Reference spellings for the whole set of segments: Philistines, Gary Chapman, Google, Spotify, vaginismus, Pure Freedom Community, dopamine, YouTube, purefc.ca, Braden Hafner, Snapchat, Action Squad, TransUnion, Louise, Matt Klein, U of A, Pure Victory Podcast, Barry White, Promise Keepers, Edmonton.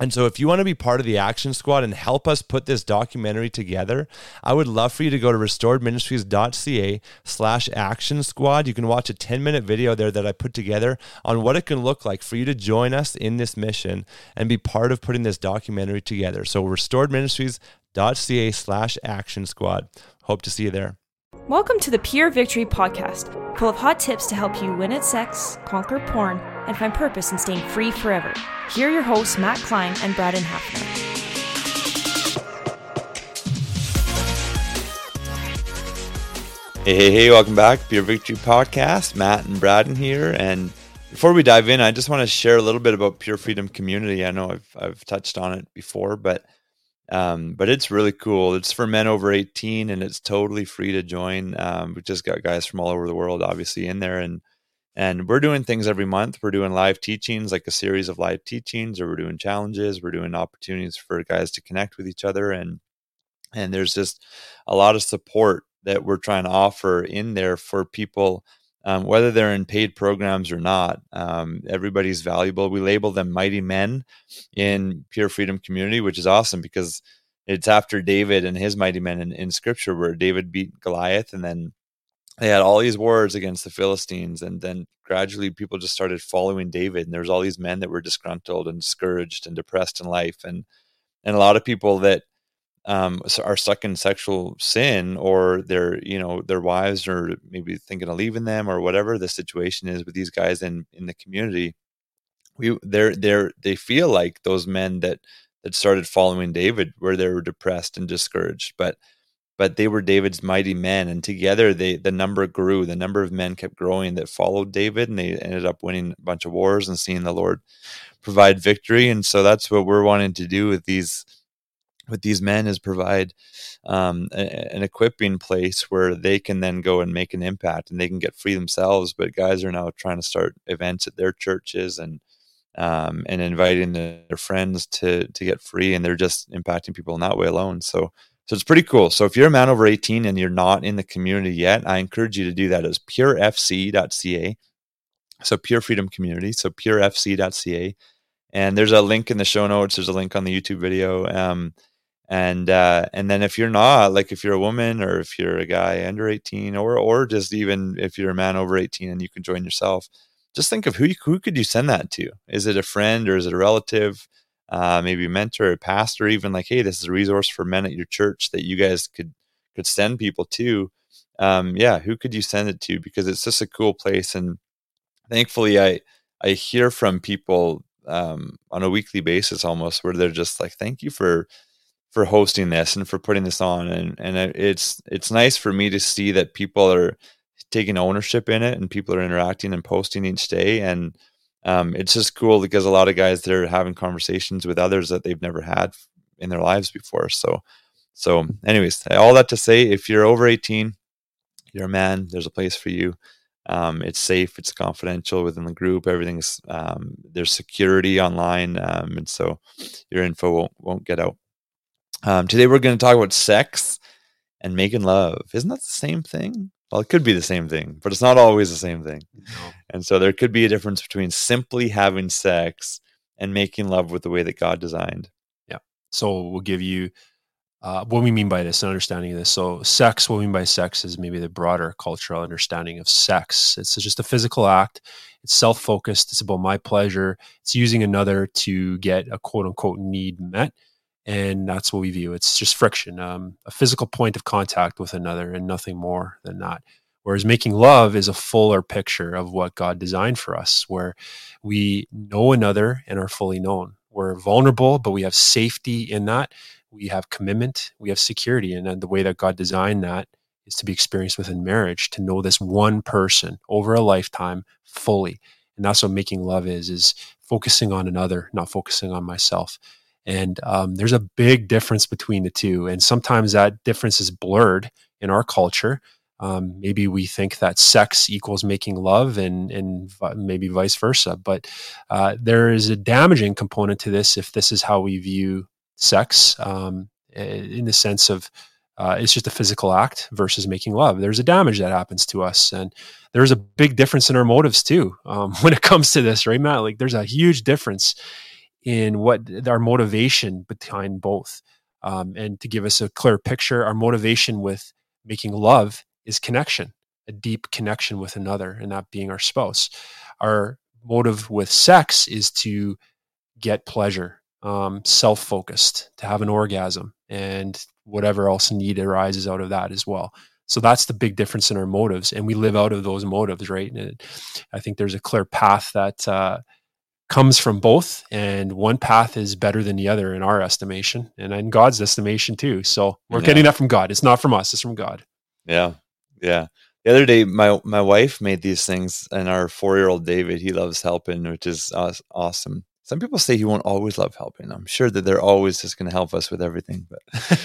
And so if you want to be part of the Action Squad and help us put this documentary together, I would love for you to go to restoredministries.ca/Action Squad. You can watch a 10-minute video there that I put together on what it can look like for you to join us in this mission and be part of putting this documentary together. So restoredministries.ca/Action Squad. Hope to see you there. Welcome to the Pure Victory Podcast, full of hot tips to help you win at sex, conquer porn, and find purpose in staying free forever. Here are your hosts, Matt Klein and Braden Hafner. Hey, welcome back. Pure Victory Podcast. Matt and Braden here. And before we dive in, I just want to share a little bit about Pure Freedom Community. I know I've touched on it before, but it's really cool. It's for men over 18, and it's totally free to join. We've just got guys from all over the world, obviously, in there. And we're doing things every month. We're doing live teachings, like a series of live teachings, or we're doing challenges. We're doing opportunities for guys to connect with each other. And there's just a lot of support that we're trying to offer in there for people, whether they're in paid programs or not. Everybody's valuable. We label them mighty men in Pure Freedom Community, which is awesome because it's after David and his mighty men in Scripture, where David beat Goliath, and then they had all these wars against the Philistines, and then gradually people just started following David. And there's all these men that were disgruntled and discouraged and depressed in life. And a lot of people that are stuck in sexual sin, or their wives are maybe thinking of leaving them, or whatever the situation is with these guys in the community. They feel like those men that started following David, where they were depressed and discouraged, but they were David's mighty men, and together the number grew. The number of men kept growing that followed David, and they ended up winning a bunch of wars and seeing the Lord provide victory. And so that's what we're wanting to do with these men, is provide an equipping place where they can then go and make an impact, and they can get free themselves. But guys are now trying to start events at their churches and inviting their friends to get free, and they're just impacting people in that way alone. So it's pretty cool. So if you're a man over 18 and you're not in the community yet, I encourage you to do that. It's purefc.ca. So Pure Freedom Community. So purefc.ca. And there's a link in the show notes. There's a link on the YouTube video. And then if you're not, like if you're a woman, or if you're a guy under 18, or just even if you're a man over 18 and you can join yourself, just think of who could you send that to? Is it a friend, or is it a relative? Maybe a mentor, a pastor, even like, hey, this is a resource for men at your church that you guys could send people to. Who could you send it to? Because it's just a cool place. And thankfully, I hear from people on a weekly basis almost, where they're just like, thank you for hosting this and for putting this on. And it's nice for me to see that people are taking ownership in it, and people are interacting and posting each day. And it's just cool because a lot of guys, they're having conversations with others that they've never had in their lives before. So anyways, all that to say, if you're over 18, you're a man, there's a place for you. It's safe. It's confidential within the group. Everything's there's security online. And so your info won't get out. Today, we're going to talk about sex and making love. Isn't that the same thing? Well, it could be the same thing, but it's not always the same thing. No. And so there could be a difference between simply having sex and making love with the way that God designed. Yeah. So we'll give you what we mean by this, an understanding of this. So sex, what we mean by sex is maybe the broader cultural understanding of sex. It's just a physical act. It's self-focused. It's about my pleasure. It's using another to get a quote unquote need met. And that's what we view. It's just friction, a physical point of contact with another and nothing more than that. Whereas making love is a fuller picture of what God designed for us, where we know another and are fully known. We're vulnerable, but we have safety in that. We have commitment, we have security. And then the way that God designed that is to be experienced within marriage, to know this one person over a lifetime fully. And that's what making love is focusing on another, not focusing on myself. And there's a big difference between the two. And sometimes that difference is blurred in our culture. Maybe we think that sex equals making love and maybe vice versa. But there is a damaging component to this if this is how we view sex, in the sense of it's just a physical act versus making love. There's a damage that happens to us. And there's a big difference in our motives too when it comes to this, right, Matt? Like there's a huge difference in what our motivation behind both. And to give us a clear picture, our motivation with making love is connection, a deep connection with another, and that being our spouse. Our motive with sex is to get pleasure, self-focused, to have an orgasm, and whatever else need arises out of that as well. So that's the big difference in our motives, and we live out of those motives, right? And I think there's a clear path that comes from both, and one path is better than the other in our estimation, and in God's estimation too. So we're getting that from God. It's not from us, it's from God. Yeah. Yeah. The other day, my wife made these things, and our 4-year-old David, he loves helping, which is awesome. Some people say he won't always love helping. I'm sure that they're always just going to help us with everything, but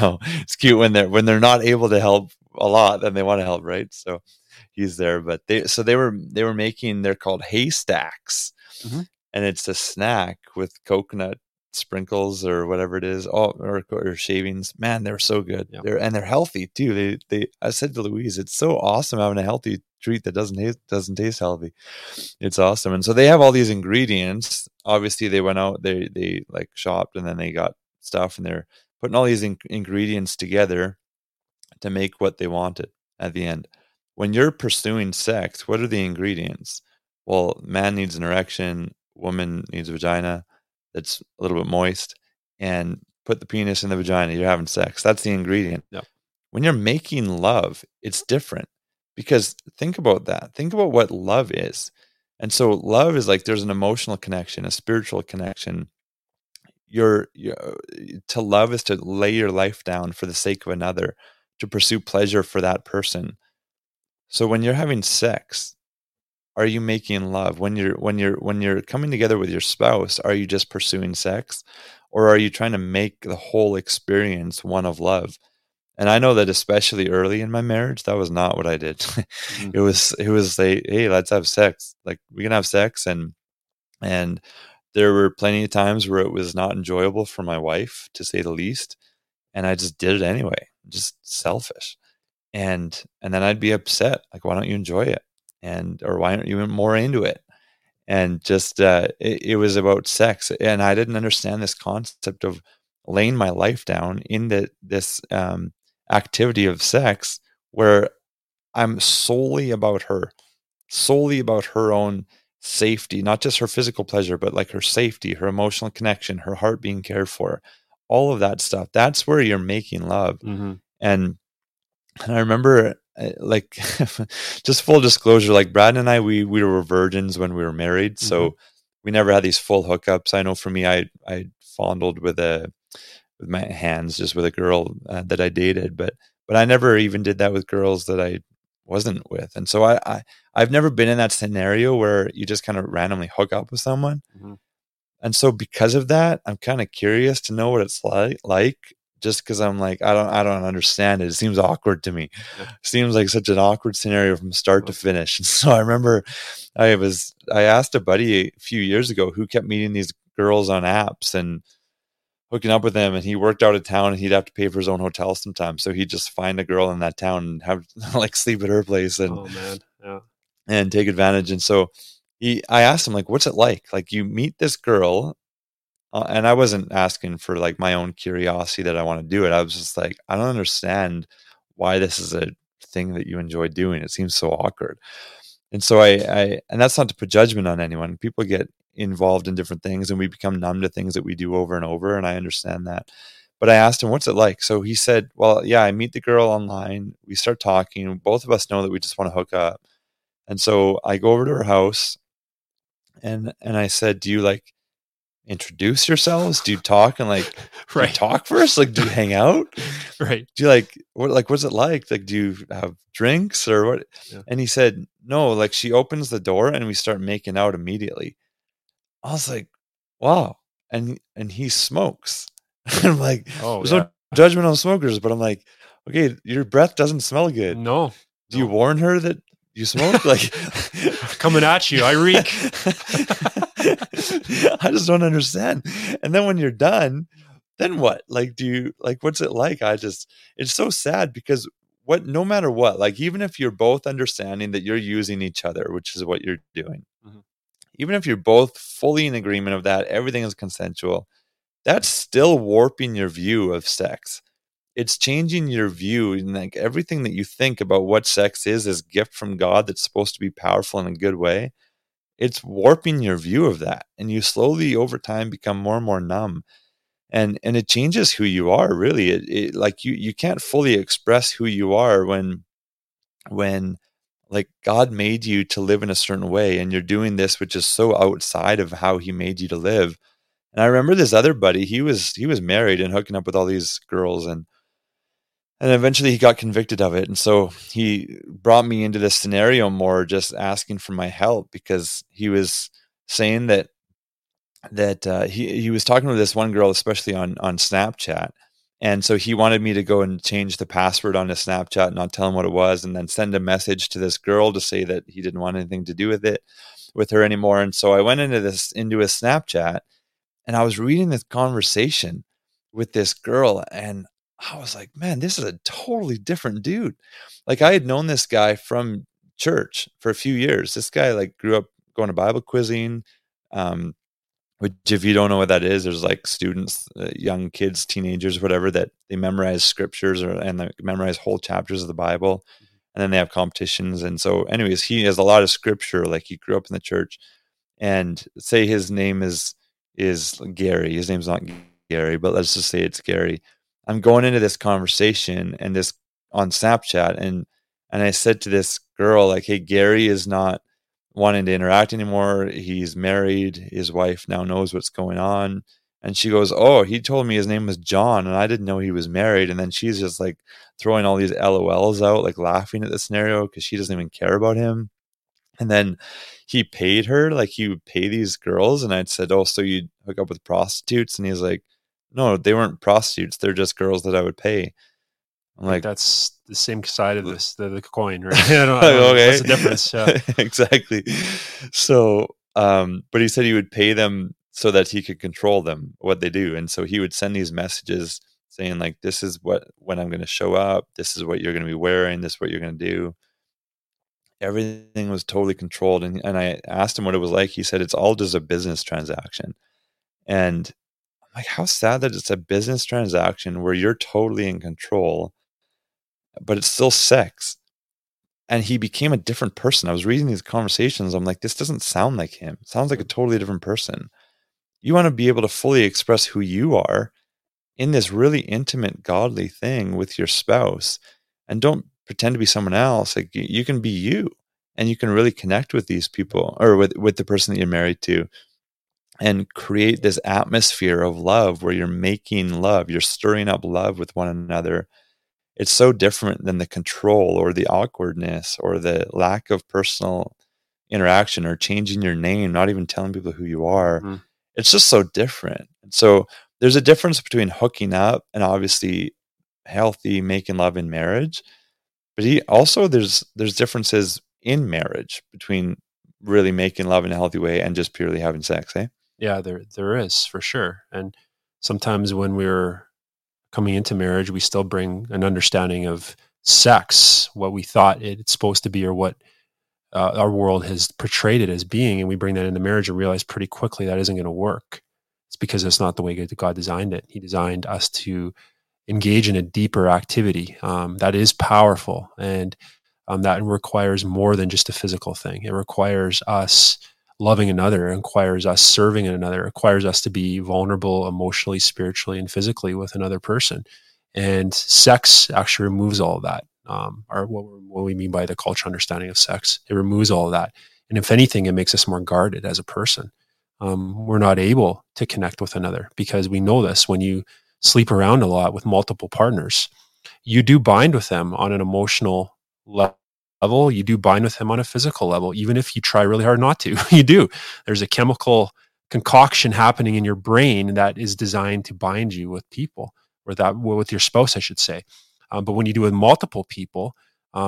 no, it's cute when they're not able to help a lot, then they want to help, right? So he's there, but they were making, they're called haystacks, mm-hmm. and it's a snack with coconut sprinkles or whatever it is, or shavings. Man, they're so good. Yeah. They're healthy too. They I said to Louise, it's so awesome having a healthy treat that doesn't taste healthy. It's awesome. And so they have all these ingredients. Obviously they went out, they like shopped, and then they got stuff, and they're putting all these ingredients together to make what they wanted at the end. When you're pursuing sex, what are the ingredients? Well, man needs an erection, woman needs a vagina that's a little bit moist, and put the penis in the vagina, you're having sex. That's the ingredient. Yep. When you're making love, it's different, because think about that. Think about what love is. And so love is like, there's an emotional connection, a spiritual connection. To love is to lay your life down for the sake of another, to pursue pleasure for that person. So when you're having sex, are you making love? When you're coming together with your spouse, are you just pursuing sex, or are you trying to make the whole experience one of love? And I know that especially early in my marriage, that was not what I did. Mm-hmm. It was like, hey, let's have sex. Like, we can have sex. And there were plenty of times where it was not enjoyable for my wife, to say the least. And I just did it anyway, just selfish. And then I'd be upset. Like, why don't you enjoy it? Or why aren't you more into it? And just, it was about sex. And I didn't understand this concept of laying my life down in this, activity of sex, where I'm solely about her own safety, not just her physical pleasure, but like her safety, her emotional connection, her heart being cared for, all of that stuff. That's where you're making love. Mm-hmm. And I remember, like, just full disclosure, like Brad and I, we were virgins when we were married. Mm-hmm. So we never had these full hookups. I know for me, I fondled with my hands, just with a girl that I dated, but I never even did that with girls that I wasn't with. And so I've never been in that scenario where you just kind of randomly hook up with someone. Mm-hmm. And so because of that, I'm kind of curious to know what it's like just because I'm like, I don't understand it. It seems awkward to me. Yeah. It seems like such an awkward scenario from start to finish. And so I remember I asked a buddy a few years ago who kept meeting these girls on apps and hooking up with them, and he worked out of town and he'd have to pay for his own hotel sometimes. So he'd just find a girl in that town and have like sleep at her place and, yeah, and take advantage. And so I asked him, like, what's it like? Like, you meet this girl. And I wasn't asking for like my own curiosity that I want to do it. I was just like, I don't understand why this is a thing that you enjoy doing. It seems so awkward. And so and that's not to put judgment on anyone. People get involved in different things and we become numb to things that we do over and over. And I understand that, but I asked him, what's it like? So he said, well, yeah, I meet the girl online. We start talking. Both of us know that we just want to hook up. And so I go over to her house and I said, do you like introduce yourselves? Do you talk and like right. you talk first? Like, do you hang out? Right. Do you like, what's it like? Like, do you have drinks or what? Yeah. And he said, no, like she opens the door and we start making out immediately. I was like, wow. And he smokes. I'm like, there's no judgment on smokers, but I'm like, okay, your breath doesn't smell good. No. Do you warn her that you smoke? Like coming at you. I reek. I just don't understand. And then when you're done, then what? Like, do you like, what's it like? It's so sad because no matter what, like, even if you're both understanding that you're using each other, which is what you're doing, mm-hmm. even if you're both fully in agreement of that, everything is consensual, that's still warping your view of sex. It's changing your view, and like everything that you think about what sex is this gift from God that's supposed to be powerful in a good way. It's warping your view of that. And you slowly over time become more and more numb. And it changes who you are, really. It like you can't fully express who you are when like God made you to live in a certain way and you're doing this, which is so outside of how he made you to live. And I remember this other buddy, he was married and hooking up with all these girls and eventually he got convicted of it. And so he brought me into this scenario more just asking for my help because he was saying that he was talking to this one girl, especially on Snapchat. And so he wanted me to go and change the password on his Snapchat and not tell him what it was and then send a message to this girl to say that he didn't want anything to do with her anymore. And so I went into his Snapchat and I was reading this conversation with this girl and I was like, man, this is a totally different dude. Like, I had known this guy from church for a few years. This guy like grew up going to Bible quizzing, which if you don't know what that is, there's like students, young kids, teenagers, whatever, that they memorize scriptures and they memorize whole chapters of the Bible. Mm-hmm. And then they have competitions. And so anyways, he has a lot of scripture. Like, he grew up in the church, and say his name is Gary. His name's not Gary, but let's just say it's Gary. I'm going into this conversation and this on Snapchat. And I said to this girl, like, hey, Gary is not wanting to interact anymore. He's married. His wife now knows what's going on. And she goes, oh, he told me his name was John and I didn't know he was married. And then she's just like throwing all these LOLs out, like laughing at the scenario because she doesn't even care about him. And then he paid her, like he would pay these girls. And I'd said, oh, so you hook up with prostitutes? And he's like, no, they weren't prostitutes. They're just girls that I would pay. I'm like, that's the same side of this, the coin, right? I don't okay. What's the difference? Yeah. Exactly. So, but he said he would pay them so that he could control them, what they do. And so he would send these messages saying like, this is when I'm going to show up. This is what you're going to be wearing. This is what you're going to do. Everything was totally controlled. And I asked him what it was like. He said, it's all just a business transaction. And like, how sad that it's a business transaction where you're totally in control, but it's still sex. And he became a different person. I was reading these conversations. I'm like, this doesn't sound like him. It sounds like a totally different person. You want to be able to fully express who you are in this really intimate, godly thing with your spouse, and don't pretend to be someone else. Like, you can be you, and you can really connect with these people or with the person that you're married to, and create this atmosphere of love where you're making love, you're stirring up love with one another. It's so different than the control or the awkwardness or the lack of personal interaction or changing your name, not even telling people who you are. Mm. It's just so different. And so There's a difference between hooking up and obviously healthy making love in marriage, but there's differences in marriage between really making love in a healthy way and just purely having sex, eh? Yeah, there is for sure. And sometimes when we're coming into marriage, we still bring an understanding of sex, what we thought it's supposed to be or what our world has portrayed it as being. And we bring that into marriage and realize pretty quickly that isn't going to work. It's because it's not the way God designed it. He designed us to engage in a deeper activity that is powerful, and that requires more than just a physical thing. It requires us loving another, it requires us serving another, it requires us to be vulnerable emotionally, spiritually, and physically with another person. And sex actually removes all of that, or what we mean by the cultural understanding of sex. It removes all of that. And if anything, it makes us more guarded as a person. We're not able to connect with another because we know this. When you sleep around a lot with multiple partners, you do bind with them on an emotional level. You do bind with them on a physical level, even if you try really hard not to. You do. There's a chemical concoction happening in your brain that is designed to bind you with people, or that with your spouse, I should say. But when you do it with multiple people,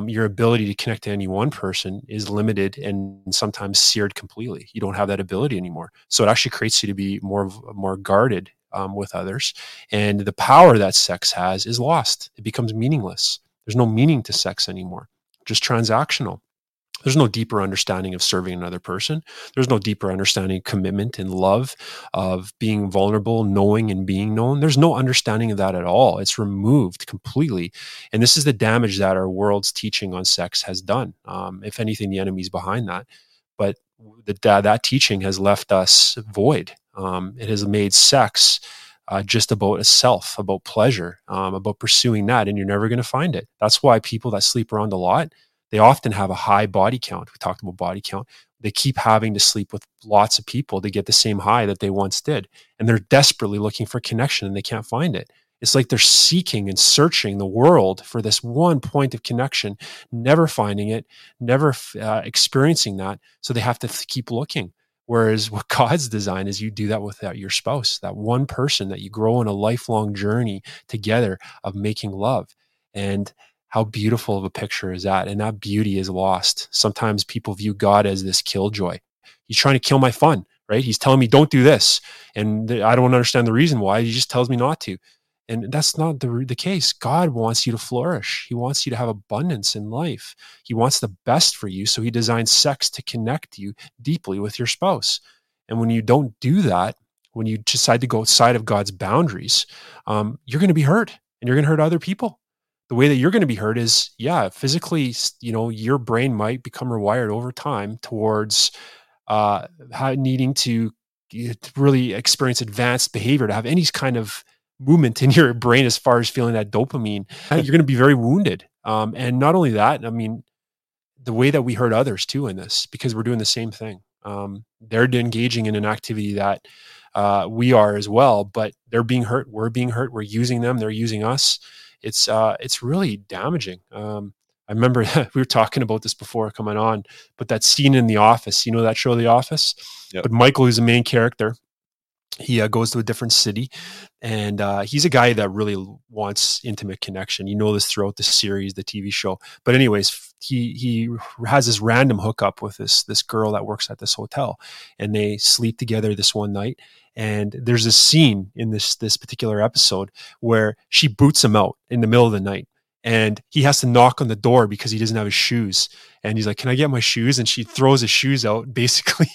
your ability to connect to any one person is limited and sometimes seared completely. You don't have that ability anymore. So it actually creates you to be more guarded with others. And the power that sex has is lost. It becomes meaningless. There's no meaning to sex anymore, just transactional. There's no deeper understanding of serving another person. There's no deeper understanding of commitment and love, of being vulnerable, knowing and being known. There's no understanding of that at all. It's removed completely. And this is the damage that our world's teaching on sex has done. If anything, the enemy's behind that. But that teaching has left us void. It has made sex just about a self, about pleasure, about pursuing that, and you're never going to find it. That's why people that sleep around a lot, they often have a high body count. We talked about body count. They keep having to sleep with lots of people to get the same high that they once did. And they're desperately looking for connection and they can't find it. It's like they're seeking and searching the world for this one point of connection, never finding it, never experiencing that. So they have to keep looking. Whereas what God's design is, you do that without your spouse, that one person that you grow on a lifelong journey together of making love. And how beautiful of a picture is that? And that beauty is lost. Sometimes people view God as this killjoy. He's trying to kill my fun, right? He's telling me, don't do this. And I don't understand the reason why. He just tells me not to. And that's not the case. God wants you to flourish. He wants you to have abundance in life. He wants the best for you. So he designed sex to connect you deeply with your spouse. And when you don't do that, when you decide to go outside of God's boundaries, you're going to be hurt, and you're going to hurt other people. The way that you're going to be hurt is, physically, your brain might become rewired over time towards needing to really experience advanced behavior, to have any kind of movement in your brain as far as feeling that dopamine. You're going to be very wounded. And not only that, the way that we hurt others too in this, because we're doing the same thing. They're engaging in an activity that we are as well, but they're being hurt, we're using them, they're using us. It's really damaging. I remember we were talking about this before coming on, but that scene in The Office, that show, The Office? Yep. But Michael, who's the main character, he goes to a different city, and he's a guy that really wants intimate connection. This throughout the series, the TV show. But anyways, he has this random hookup with this girl that works at this hotel, and they sleep together this one night. And there's a scene in this particular episode where she boots him out in the middle of the night, and he has to knock on the door because he doesn't have his shoes. And he's like, "Can I get my shoes?" And she throws his shoes out, basically.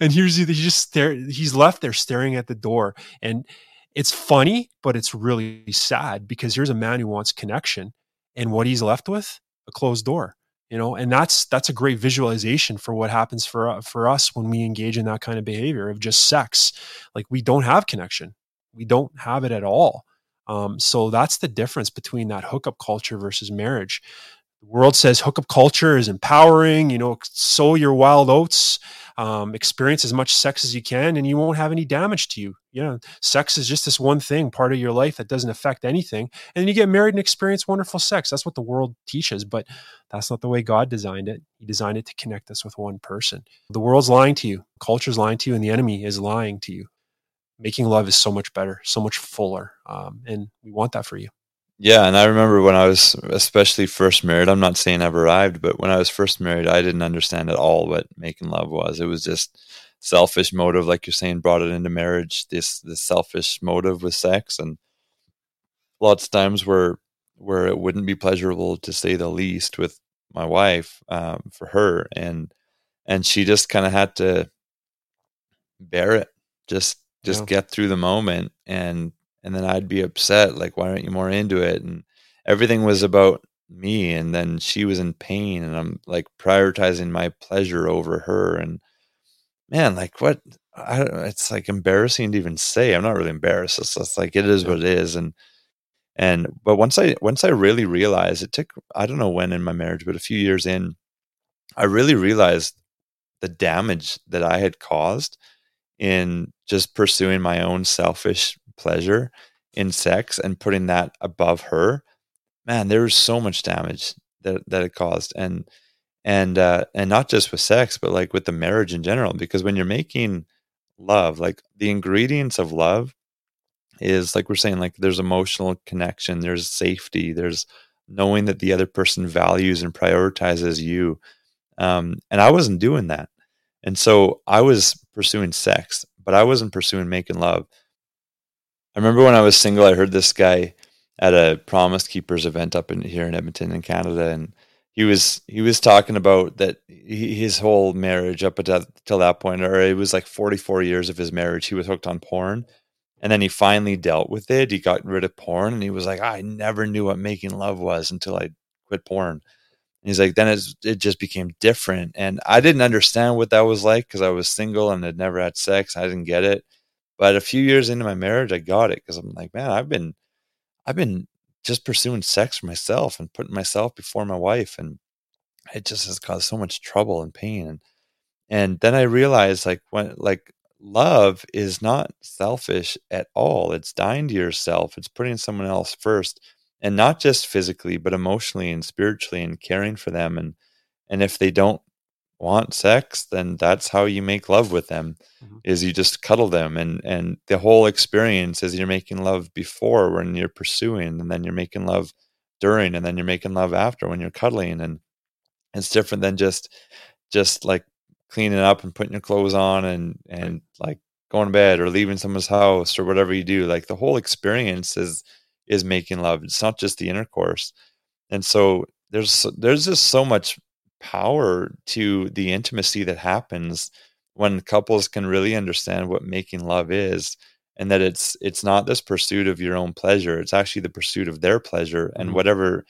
And he's left there staring at the door. And it's funny, but it's really sad, because here's a man who wants connection, and what he's left with, a closed door. And that's a great visualization for what happens for us when we engage in that kind of behavior of just sex. Like, we don't have connection. We don't have it at all. So that's the difference between that hookup culture versus marriage. The world says hookup culture is empowering, sow your wild oats, experience as much sex as you can, and you won't have any damage to you. Sex is just this one thing, part of your life that doesn't affect anything. And then you get married and experience wonderful sex. That's what the world teaches, but that's not the way God designed it. He designed it to connect us with one person. The world's lying to you. Culture's lying to you, and the enemy is lying to you. making love is so much better, so much fuller. And we want that for you. Yeah. And I remember when I was especially first married, I'm not saying I've arrived, but when I was first married, I didn't understand at all what making love was. It was just selfish motive, like you're saying, brought it into marriage, this selfish motive with sex. And lots of times where it wouldn't be pleasurable, to say the least, with my wife, for her. And she just kind of had to bear it, just get through the moment. And then I'd be upset, like, why aren't you more into it? And everything was about me. And then she was in pain, and I'm like prioritizing my pleasure over her. And man, like, what? I don't know. It's like embarrassing to even say. I'm not really embarrassed. It's like, it is what it is. But once I really realized, it took, I don't know when in my marriage, but a few years in, I really realized the damage that I had caused in just pursuing my own selfish pleasure in sex and putting that above her. Man, there was so much damage that it caused, and not just with sex, but like with the marriage in general. Because when you're making love, like, the ingredients of love is, like we're saying, like, there's emotional connection, there's safety, there's knowing that the other person values and prioritizes you. And I wasn't doing that. And so I was pursuing sex, but I wasn't pursuing making love. I remember when I was single, I heard this guy at a Promise Keepers event up here in Edmonton in Canada. And he was talking about that his whole marriage up until that point, or it was like 44 years of his marriage, he was hooked on porn. And then he finally dealt with it. He got rid of porn, and he was like, I never knew what making love was until I quit porn. And he's like, then it just became different. And I didn't understand what that was like, because I was single and had never had sex. I didn't get it. But a few years into my marriage, I got it, because I'm like, man, I've been just pursuing sex for myself and putting myself before my wife. And it just has caused so much trouble and pain. And then I realized, like, when, like, love is not selfish at all. It's dying to yourself. It's putting someone else first, and not just physically, but emotionally and spiritually, and caring for them. And if they don't want sex, then that's how you make love with them, mm-hmm. is you just cuddle them. And the whole experience is you're making love before, when you're pursuing, and then you're making love during, and then you're making love after, when you're cuddling. And it's different than just like cleaning up and putting your clothes on and like going to bed or leaving someone's house or whatever you do. Like, the whole experience is making love. It's not just the intercourse. And so there's just so much power to the intimacy that happens when couples can really understand what making love is, and that it's not this pursuit of your own pleasure. It's actually the pursuit of their pleasure, and mm-hmm. whatever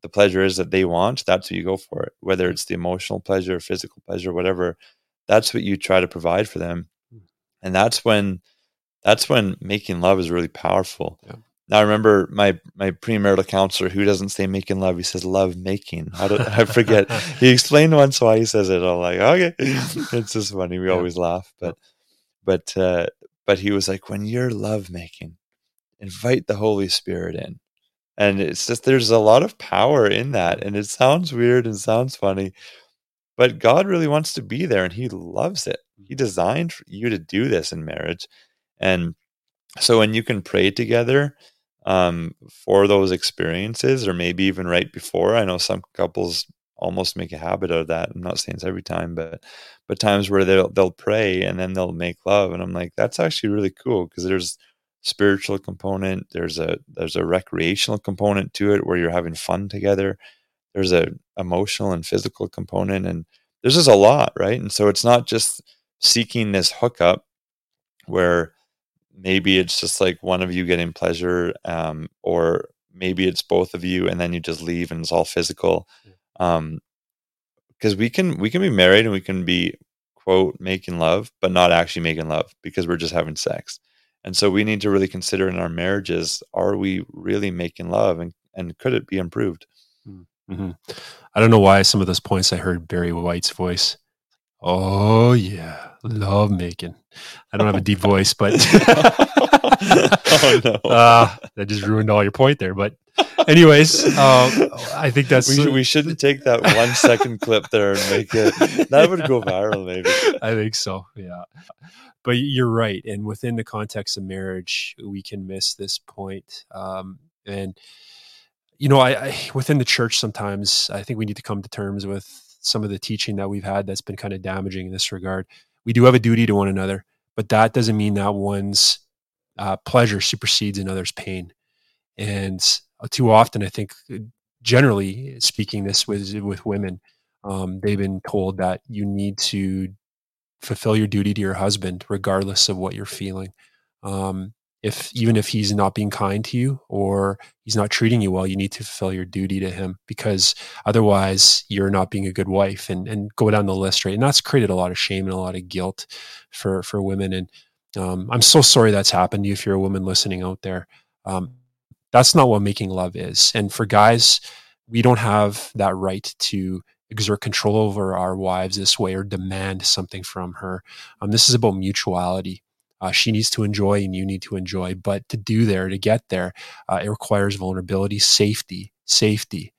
the pleasure is that they want, that's what you go for it. Whether it's the emotional pleasure, physical pleasure, whatever, that's what you try to provide for them. And that's when making love is really powerful. Yeah. Now, I remember my premarital counselor, who doesn't say making love, he says love making. I forget. He explained once why he says it. I'm like, okay, it's just funny. We always laugh, but he was like, when you're love making, invite the Holy Spirit in. And it's just, there's a lot of power in that. And it sounds weird and sounds funny, but God really wants to be there, and he loves it. He designed for you to do this in marriage. And so when you can pray together for those experiences, or maybe even right before, I know some couples almost make a habit of that. I'm not saying it's every time, but times where they'll pray and then they'll make love. And I'm like, that's actually really cool, because there's spiritual component, there's a recreational component to it, where you're having fun together, there's a emotional and physical component, and there's just a lot, right? And so it's not just seeking this hookup where maybe it's just like one of you getting pleasure, or maybe it's both of you and then you just leave and it's all physical. Because we can be married and we can be, quote, making love, but not actually making love, because we're just having sex. And so we need to really consider in our marriages, are we really making love, and could it be improved? Mm-hmm. I don't know why some of those points I heard Barry White's voice. Oh yeah, love making. I don't have a deep voice, but oh, no. That just ruined all your point there. But Anyways, I think that's... We shouldn't take that 1 second clip there and make it... That would go viral, maybe. I think so, yeah. But you're right. And within the context of marriage, we can miss this point. And, you know, I within the church sometimes, I think we need to come to terms with some of the teaching that we've had that's been kind of damaging in this regard. We do have a duty to one another, but that doesn't mean that one's pleasure supersedes another's pain. And too often, I think, generally speaking, this was with women. They've been told that you need to fulfill your duty to your husband, regardless of what you're feeling. Even if he's not being kind to you or he's not treating you well, you need to fulfill your duty to him, because otherwise you're not being a good wife, and go down the list, right? And that's created a lot of shame and a lot of guilt for women. And I'm so sorry that's happened to you if you're a woman listening out there. That's not what making love is. And for guys, we don't have that right to exert control over our wives this way or demand something from her. This is about mutuality. She needs to enjoy and you need to enjoy. But to get there, it requires vulnerability, safety, security,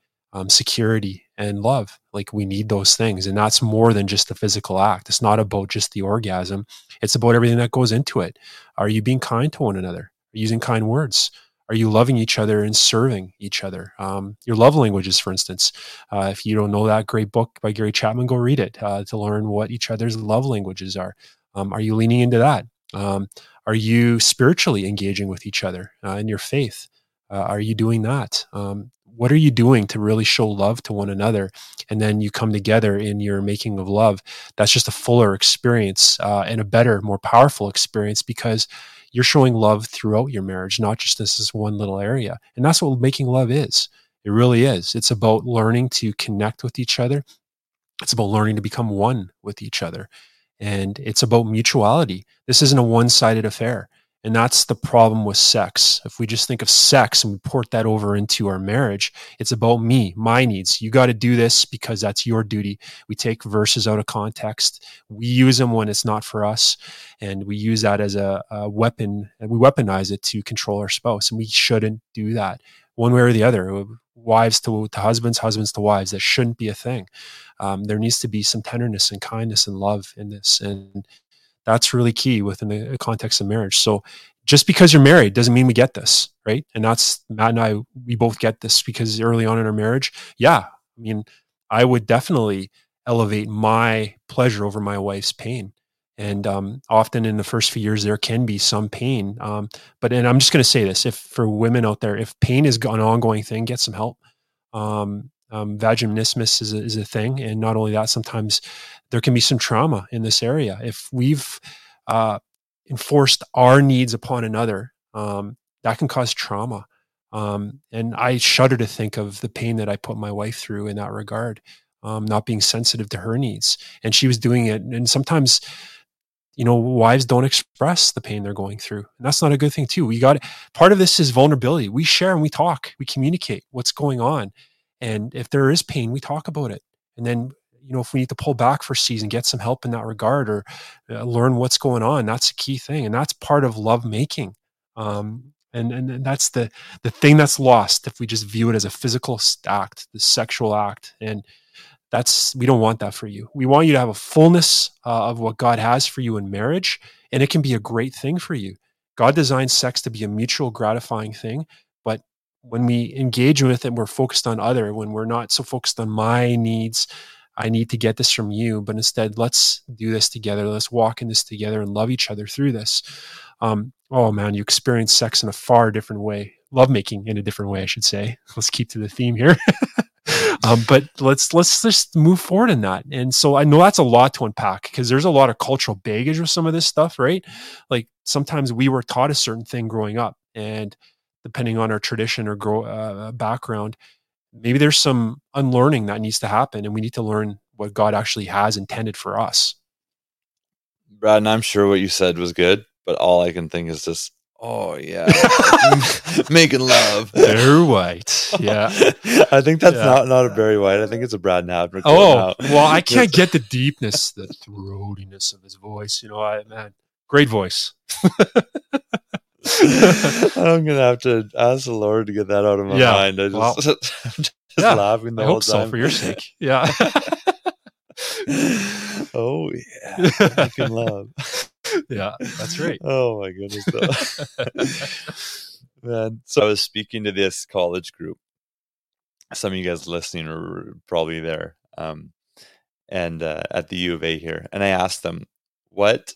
and love. Like, we need those things. And that's more than just the physical act. It's not about just the orgasm. It's about everything that goes into it. Are you being kind to one another? Are you using kind words? Are you loving each other and serving each other? Your love languages, for instance. If you don't know that great book by Gary Chapman, go read it to learn what each other's love languages are. Are you leaning into that? Are you spiritually engaging with each other in your faith? Are you doing that? What are you doing to really show love to one another? And then you come together in your making of love. That's just a fuller experience and a better, more powerful experience, because you're showing love throughout your marriage, not just this one little area. And that's what making love is. It really is. It's about learning to connect with each other. It's about learning to become one with each other. And it's about mutuality. This isn't a one-sided affair. And that's the problem with sex. If we just think of sex and we port that over into our marriage, it's about me, my needs. You got to do this because that's your duty. We take verses out of context. We use them when it's not for us. And we use that as a weapon. And we weaponize it to control our spouse. And we shouldn't do that one way or the other. Wives to husbands, husbands to wives. That shouldn't be a thing. There needs to be some tenderness and kindness and love in this. And that's really key within the context of marriage. So just because you're married doesn't mean we get this, right? And that's Matt and I, we both get this, because early on in our marriage, yeah, I mean, I would definitely elevate my pleasure over my wife's pain. And often in the first few years, there can be some pain. But I'm just going to say this, if for women out there, if pain is an ongoing thing, get some help. Vaginismus is a thing. And not only that, sometimes there can be some trauma in this area. If we've enforced our needs upon another, that can cause trauma. And I shudder to think of the pain that I put my wife through in that regard, not being sensitive to her needs. And she was doing it. And sometimes, you know, wives don't express the pain they're going through. And that's not a good thing too. Part of this is vulnerability. We share and we talk, we communicate what's going on. And if there is pain, we talk about it. And then, you know, if we need to pull back for a season, get some help in that regard, or learn what's going on, that's a key thing. And that's part of love making. And that's the thing that's lost if we just view it as a physical act, the sexual act. And we don't want that for you. We want you to have a fullness of what God has for you in marriage, and it can be a great thing for you. God designed sex to be a mutual gratifying thing, but when we engage with it, we're focused on other, when we're not so focused on my needs, I need to get this from you, but instead, let's do this together. Let's walk in this together and love each other through this. Oh man, you experience sex in a far different way. Lovemaking in a different way, I should say. Let's keep to the theme here. But let's just move forward in that. And so I know that's a lot to unpack, because there's a lot of cultural baggage with some of this stuff, right? Like, sometimes we were taught a certain thing growing up, and depending on our tradition or background, maybe there's some unlearning that needs to happen, and we need to learn what God actually has intended for us. Brad, and I'm sure what you said was good, but all I can think is just, oh yeah, making love. Barry White. Yeah, I think that's not a Barry White. I think it's a Braden Hafner. Oh well, I can't get the deepness, the throatiness of his voice. You know, great voice. I'm gonna have to ask the Lord to get that out of my mind. I'm just laughing the whole time. I hope so, for your sake. Yeah. Oh yeah, fucking love. Yeah, that's right. Oh my goodness. Man, so I was speaking to this college group. Some of you guys listening are probably there, and at the U of A here. And I asked them, what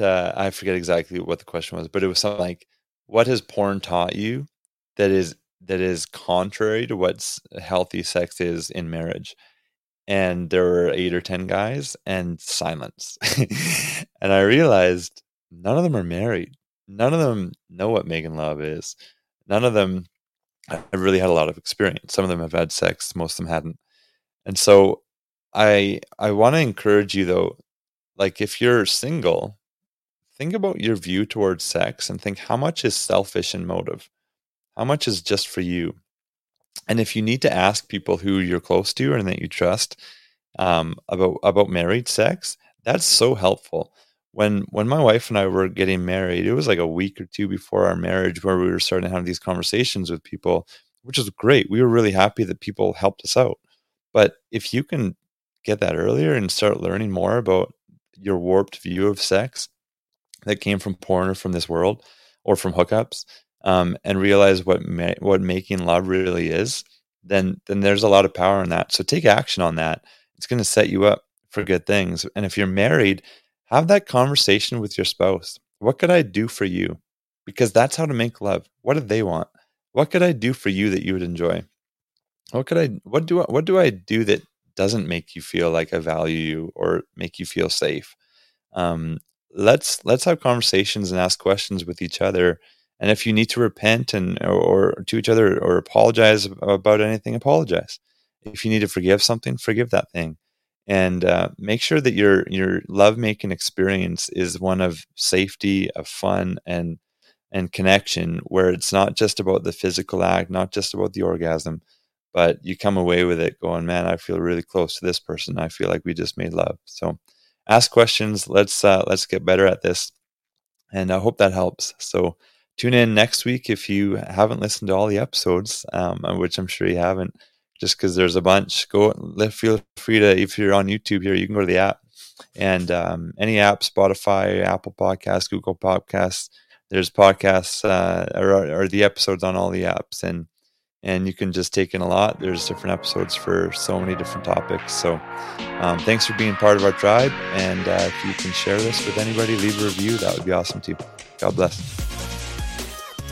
I forget exactly what the question was, but it was something like, what has porn taught you that is contrary to what healthy sex is in marriage? And there were 8 or 10 guys, and silence. And I realized none of them are married. None of them know what making love is. None of them have really had a lot of experience. Some of them have had sex, most of them hadn't. And so I want to encourage you, though, like if you're single, think about your view towards sex and think, how much is selfish in motive? How much is just for you? And if you need to ask people who you're close to and that you trust about married sex, that's so helpful. When my wife and I were getting married, it was like a week or two before our marriage where we were starting to have these conversations with people, which is great. We were really happy that people helped us out. But if you can get that earlier and start learning more about your warped view of sex that came from porn or from this world or from hookups, and realize what making love really is, then there's a lot of power in that. So take action on that. It's going to set you up for good things. And if you're married, have that conversation with your spouse. What could I do for you? Because that's how to make love. What do they want? What could I do for you that you would enjoy? What do I do that doesn't make you feel like I value you or make you feel safe? Let's have conversations and ask questions with each other. And if you need to repent or to each other or apologize about anything, apologize. If you need to forgive something, forgive that thing. And make sure that your lovemaking experience is one of safety, of fun, and connection, where it's not just about the physical act, not just about the orgasm, but you come away with it going, man, I feel really close to this person. I feel like we just made love. So ask questions. Let's get better at this. And I hope that helps. So tune in next week if you haven't listened to all the episodes, which I'm sure you haven't, just because there's a bunch. Feel free to, if you're on YouTube here, you can go to the app. And any app, Spotify, Apple Podcasts, Google Podcasts, there's podcasts or the episodes on all the apps. And you can just take in a lot. There's different episodes for so many different topics. So thanks for being part of our tribe. And if you can share this with anybody, leave a review. That would be awesome too. God bless.